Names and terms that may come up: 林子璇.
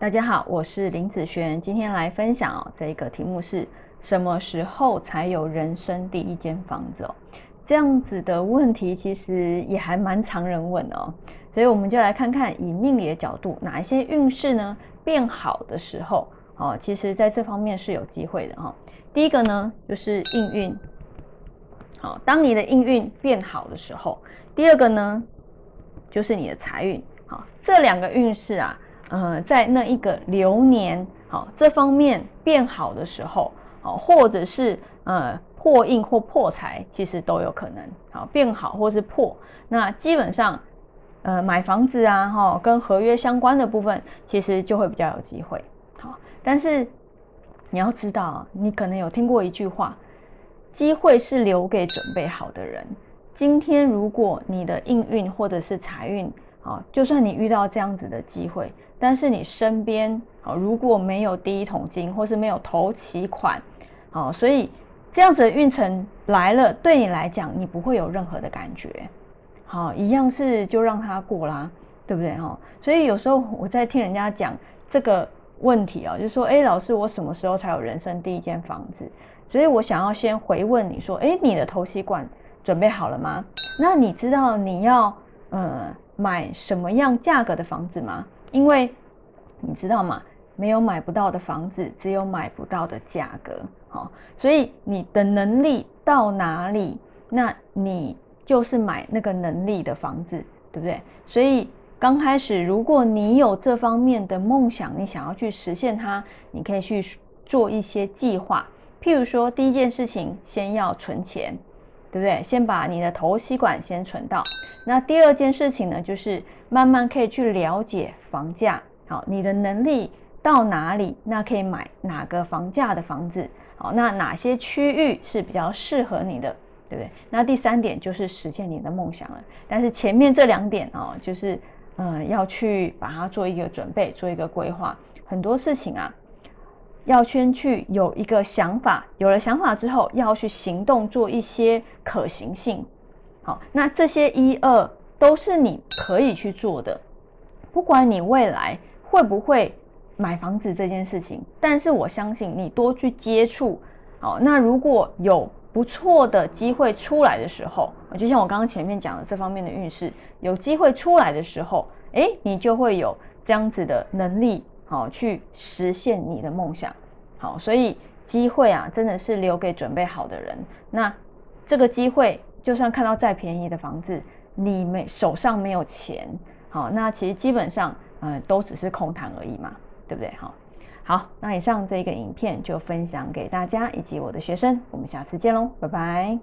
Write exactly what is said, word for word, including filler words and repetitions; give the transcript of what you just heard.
大家好，我是林子璇，今天来分享哦，这个题目是什么时候才有人生第一间房子哦？这样子的问题其实也还蛮常人问哦，所以我们就来看看以命理的角度，哪一些运势呢变好的时候哦，其实在这方面是有机会的哈、哦。第一个呢就是应运，好、哦，当你的应运变好的时候，第二个呢就是你的财运，好、哦，这两个运势啊。呃，在那一个流年，好、哦、这方面变好的时候，哦，或者是呃破印或破财，其实都有可能，好、哦、变好或是破。那基本上，呃，买房子啊，哈、哦，跟合约相关的部分，其实就会比较有机会，好、哦。但是你要知道，你可能有听过一句话，机会是留给准备好的人。今天如果你的应运或者是财运，啊，就算你遇到这样子的机会，但是你身边啊如果没有第一桶金，或是没有头期款，啊，所以这样子的运程来了，对你来讲你不会有任何的感觉，好，一样是就让它过啦，对不对？哈，所以有时候我在听人家讲这个问题啊，就说，哎、欸，老师，我什么时候才有人生第一间房子？所以我想要先回问你说，哎、欸，你的头期款准备好了吗？那你知道你要呃。买什么样价格的房子吗？因为你知道吗？没有买不到的房子，只有买不到的价格。好，所以你的能力到哪里，那你就是买那个能力的房子，对不对？所以刚开始，如果你有这方面的梦想，你想要去实现它，你可以去做一些计划。譬如说，第一件事情，先要存钱。对不对？先把你的头期款先存到。那第二件事情呢，就是慢慢可以去了解房价。好，你的能力到哪里，那可以买哪个房价的房子。好，那哪些区域是比较适合你的，对不对？那第三点就是实现你的梦想了。但是前面这两点哦，就是呃要去把它做一个准备，做一个规划。很多事情啊。要先去有一个想法，有了想法之后，要去行动，做一些可行性。好，那这些一二都是你可以去做的，不管你未来会不会买房子这件事情，但是我相信你多去接触。好，那如果有不错的机会出来的时候，就像我刚刚前面讲的这方面的运势，有机会出来的时候，哎，你就会有这样子的能力。好，去实现你的梦想。好，所以机会啊，真的是留给准备好的人。那这个机会，就算看到再便宜的房子，你没手上没有钱，好，那其实基本上，呃，都只是空谈而已嘛，对不对？好，好，那以上这个影片就分享给大家以及我的学生，我们下次见喽，拜拜。